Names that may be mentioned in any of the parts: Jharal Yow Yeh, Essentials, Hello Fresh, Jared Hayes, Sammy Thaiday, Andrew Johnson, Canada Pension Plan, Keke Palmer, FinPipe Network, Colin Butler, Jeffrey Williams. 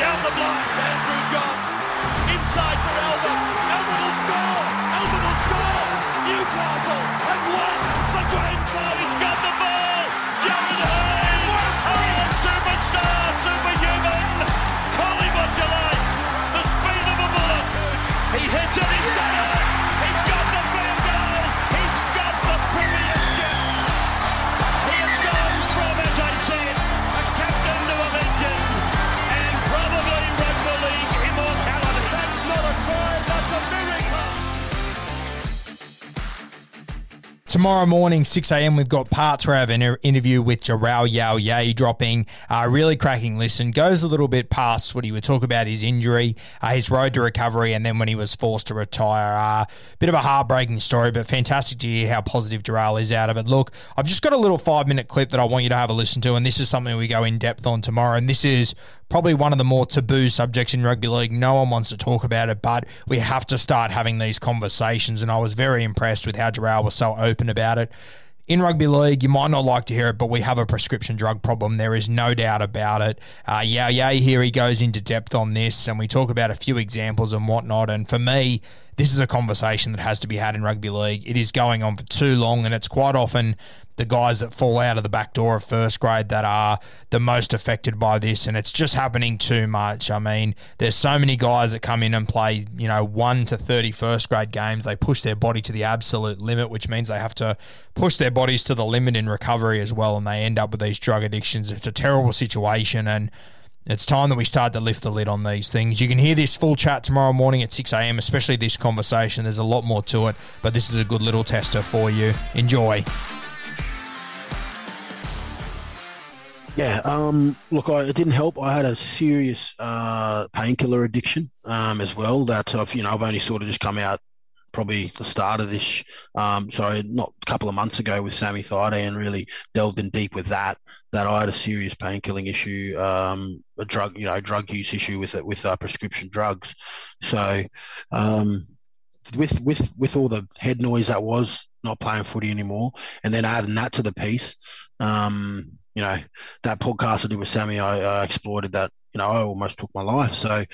Down the block, Andrew Johnson. Inside for Elba. Elba will score. Elba will score. Newcastle has won the Grand Final. He's got the ball. Jared Hayes. Ireland superstar, superhuman. Colin Butler. The speed of a bullet. He hits it. He's got it. He's got the field goal. He's got the brilliant. Tomorrow morning, 6 a.m, we've got part 3 of an interview with Jharal Yow Yeh dropping. Really cracking listen. Goes a little bit past what he would talk about his injury, his road to recovery, and then when he was forced to retire. Bit of a heartbreaking story, but fantastic to hear how positive Jharal is out of it. Look, I've just got a little 5-minute clip that I want you to have a listen to, and this is something we go in depth on tomorrow, and this is probably one of the more taboo subjects in rugby league. No one wants to talk about it, but we have to start having these conversations, and I was very impressed with how Jharal was so open about it. In rugby league, you might not like to hear it, but we have a prescription drug problem. There is no doubt about it. Here he goes into depth on this, and we talk about a few examples and whatnot, and for me, this is a conversation that has to be had in rugby league. It is going on for too long, and it's quite often the guys that fall out of the back door of first grade that are the most affected by this, and it's just happening too much. I mean, there's so many guys that come in and play, 1 to 30 first grade games. They push their body to the absolute limit, which means they have to push their bodies to the limit in recovery as well, and they end up with these drug addictions. It's a terrible situation, and it's time that we start to lift the lid on these things. You can hear this full chat tomorrow morning at 6 a.m, especially this conversation. There's a lot more to it, but this is a good little tester for you. Enjoy. Yeah, look, it didn't help. I had a serious painkiller addiction as well that, I've only sort of just come out probably the start of this, not a couple of months ago with Sammy Thaiday, and really delved in deep with that I had a serious painkilling issue, a drug, drug use issue with it, with prescription drugs. So with all the head noise that was, not playing footy anymore, and then adding that to the piece, that podcast I did with Sammy, I exploited that. I almost took my life. So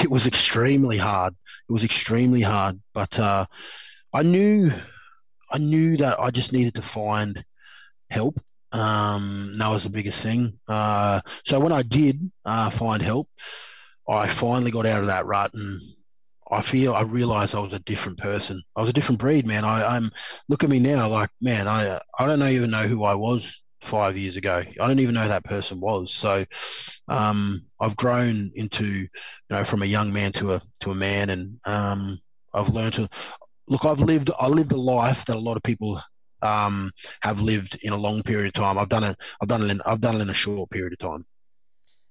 it was extremely hard. But I knew that I just needed to find help. That was the biggest thing. So when I did find help, I finally got out of that rut, and I realised I was a different person. I was a different breed, man. I'm look at me now, like, man, I don't even know who I was 5 years ago. I don't even know who that person was. So I've grown into, from a young man to a man, and I've learned to look. I lived a life that a lot of people have lived in a long period of time. I've done it in a short period of time.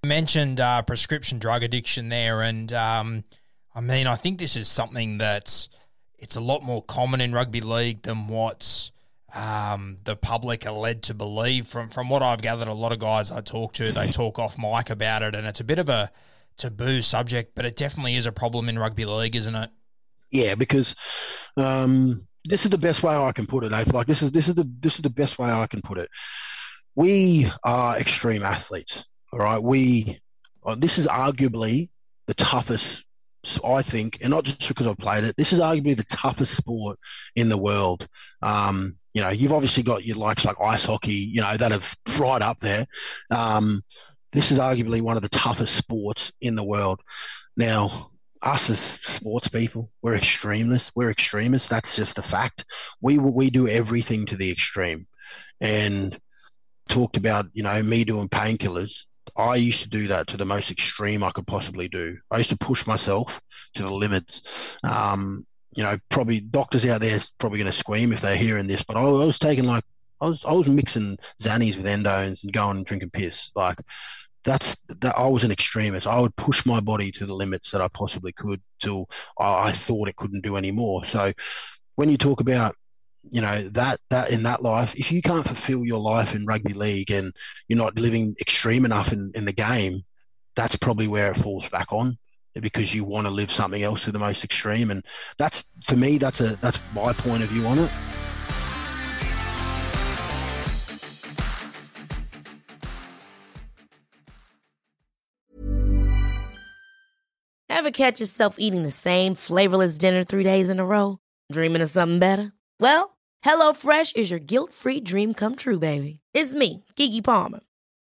You mentioned prescription drug addiction there, and I think this is something that's it's a lot more common in rugby league than what's the public are led to believe. From what I've gathered, a lot of guys I talk to, they talk off mic about it, and it's a bit of a taboo subject, but it definitely is a problem in rugby league, isn't it? Yeah, because this is the best way I can put it. Like this is the best way I can put it. We are extreme athletes, all right? This is arguably the toughest, I think, and not just because I've played it, this is arguably the toughest sport in the world. You've obviously got your likes like ice hockey, that have right up there. This is arguably one of the toughest sports in the world. Now, us as sports people, we're extremists. That's just the fact. We do everything to the extreme. And talked about, you know, me doing painkillers. I used to do that to the most extreme I could possibly do. I used to push myself to the limits. You know, probably doctors out there probably going to scream if they're hearing this, but I was taking like, I was mixing Xannies with endones and going and drinking piss. Like I was an extremist. I would push my body to the limits that I possibly could till I thought it couldn't do any more. So when you talk about, you know, that in that life, if you can't fulfill your life in rugby league and you're not living extreme enough in the game, that's probably where it falls back on, because you want to live something else to the most extreme. And that's, for me, that's my point of view on it. Ever catch yourself eating the same flavorless dinner 3 days in a row? Dreaming of something better? Well, HelloFresh is your guilt-free dream come true, baby. It's me, Keke Palmer.